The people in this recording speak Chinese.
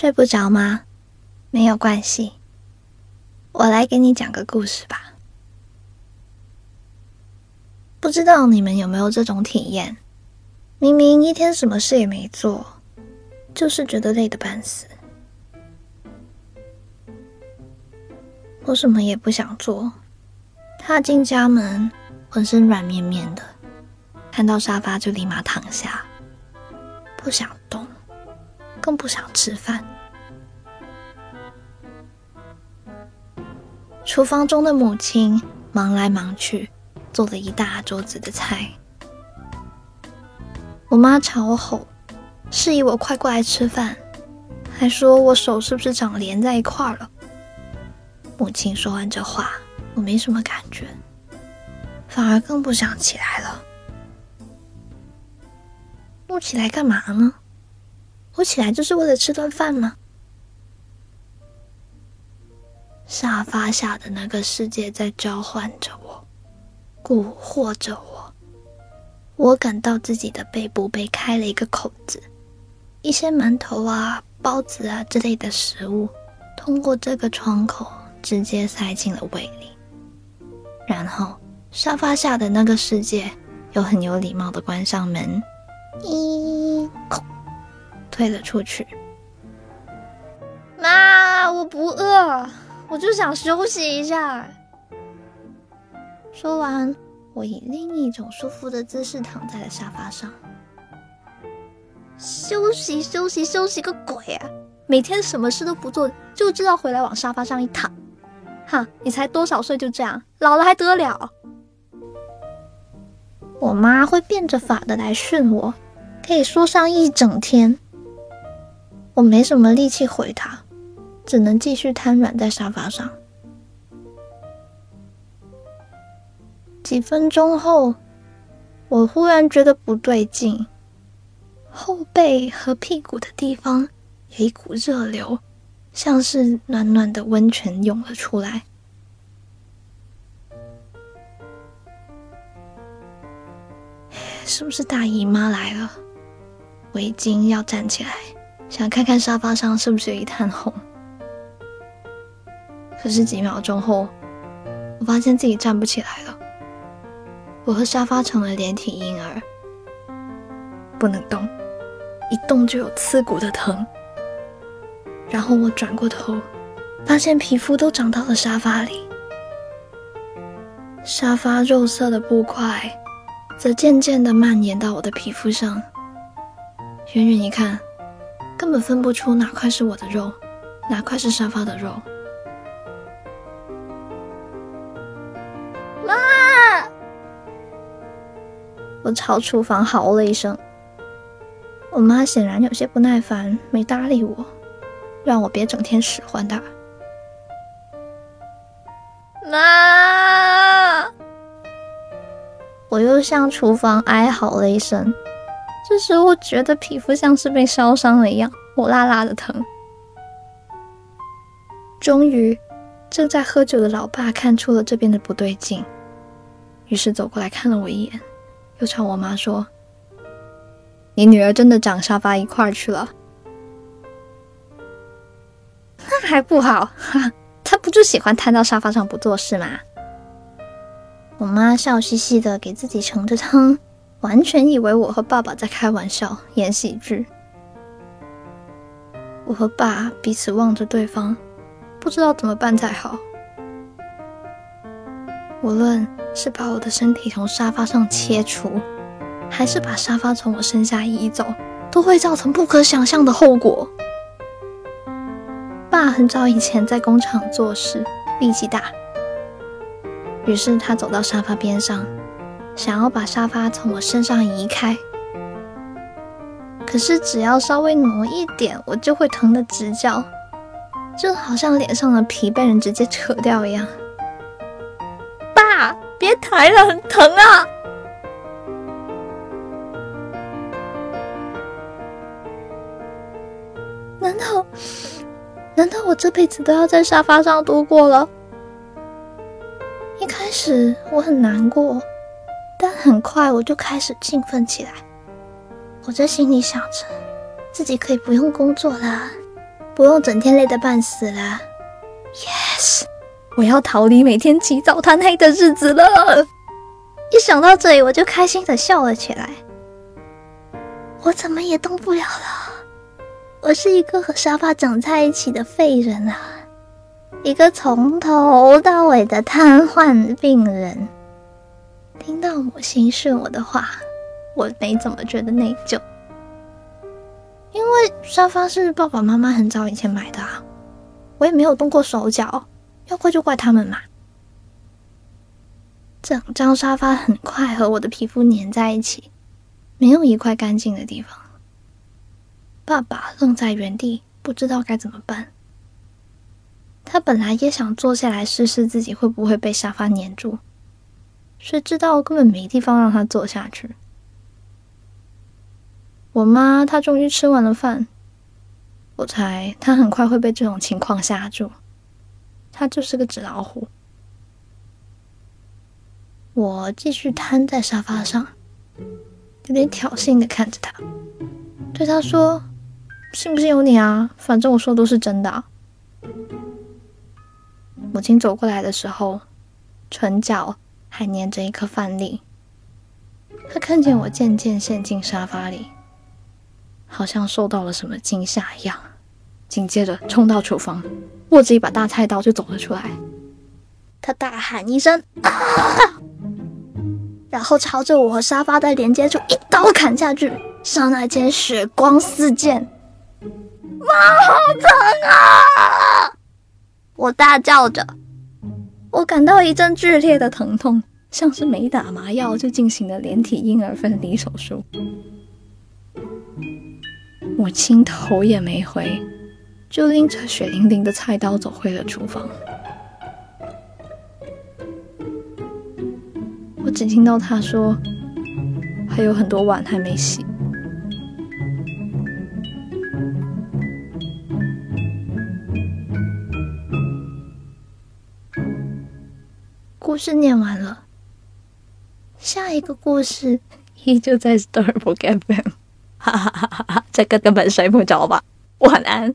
睡不着吗？没有关系，我来给你讲个故事吧。不知道你们有没有这种体验，明明一天什么事也没做，就是觉得累得半死。我什么也不想做，踏进家门，浑身软绵绵的，看到沙发就立马躺下，不想动，更不想吃饭。厨房中的母亲忙来忙去，做了一大桌子的菜。我妈朝我吼，示意我快过来吃饭，还说我手是不是长连在一块儿了。母亲说完这话，我没什么感觉，反而更不想起来了。不起来干嘛呢？我起来就是为了吃顿饭吗？沙发下的那个世界在召唤着我，蛊惑着我。我感到自己的背部被开了一个口子，一些馒头啊、包子啊之类的食物，通过这个窗口直接塞进了胃里。然后沙发下的那个世界又很有礼貌地关上门，退了出去。妈，我不饿，我就想休息一下。说完，我以另一种舒服的姿势躺在了沙发上。休息休息休息个鬼啊！每天什么事都不做，就知道回来往沙发上一躺。哈，你才多少岁就这样，老了还得了？我妈会变着法的来训我，可以说上一整天。我没什么力气回她，只能继续瘫软在沙发上。几分钟后，我忽然觉得不对劲，后背和屁股的地方有一股热流，像是暖暖的温泉涌了出来。是不是大姨妈来了？我已经要站起来，想看看沙发上是不是有一滩红。可是几秒钟后，我发现自己站不起来了。我和沙发成了连体婴儿，不能动，一动就有刺骨的疼。然后我转过头，发现皮肤都长到了沙发里，沙发肉色的布块则渐渐地蔓延到我的皮肤上。远远一看，根本分不出哪块是我的肉，哪块是沙发的肉。妈！我朝厨房嚎了一声。我妈显然有些不耐烦，没搭理我，让我别整天使唤她。妈！我又向厨房哀嚎了一声，这时我觉得皮肤像是被烧伤了一样，火辣辣的疼。终于，正在喝酒的老爸看出了这边的不对劲，于是走过来看了我一眼，又朝我妈说：“你女儿真的长沙发一块儿去了。”那还不好，她不就喜欢瘫到沙发上不做事吗？我妈笑嘻嘻的给自己盛着汤，完全以为我和爸爸在开玩笑演喜剧。我和爸彼此望着对方，不知道怎么办才好。无论是把我的身体从沙发上切除，还是把沙发从我身下移走，都会造成不可想象的后果。爸很早以前在工厂做事，力气大，于是他走到沙发边上，想要把沙发从我身上移开。可是只要稍微挪一点，我就会疼得直叫，就好像脸上的皮被人直接扯掉一样。爸，别抬了，很疼啊！难道我这辈子都要在沙发上度过了？一开始我很难过，但很快我就开始兴奋起来。我在心里想着，自己可以不用工作啦，不用整天累得半死啦。Yes， 我要逃离每天起早贪黑的日子了。一想到这里，我就开心地笑了起来。我怎么也动不了了，我是一个和沙发长在一起的废人啊，一个从头到尾的瘫痪病人。听到母亲训我的话，我没怎么觉得内疚，因为沙发是爸爸妈妈很早以前买的啊，我也没有动过手脚，要怪就怪他们嘛。整张沙发很快和我的皮肤粘在一起，没有一块干净的地方。爸爸愣在原地，不知道该怎么办。他本来也想坐下来试试自己会不会被沙发粘住，谁知道根本没地方让他坐下去。我妈她终于吃完了饭，我猜她很快会被这种情况吓住，她就是个纸老虎。我继续瘫在沙发上，有点挑衅的看着他，对他说：“信不信由你啊，反正我说的都是真的啊。”母亲走过来的时候，唇角还粘着一颗饭粒。他看见我渐渐陷进沙发里，好像受到了什么惊吓一样，紧接着冲到厨房，握着一把大菜刀就走了出来。他大喊一声：“啊！”然后朝着我和沙发的连接处一刀砍下去，刹那间血光四溅，哇，好疼啊！我大叫着，我感到一阵剧烈的疼痛，像是没打麻药就进行了连体婴儿分离手术。母亲头也没回，就拎着血淋淋的菜刀走回了厨房。我只听到他说还有很多碗还没洗。故事念完了，下一个故事依旧在 Starbook FM， 哈哈哈哈，这个根本睡不着吧？晚安。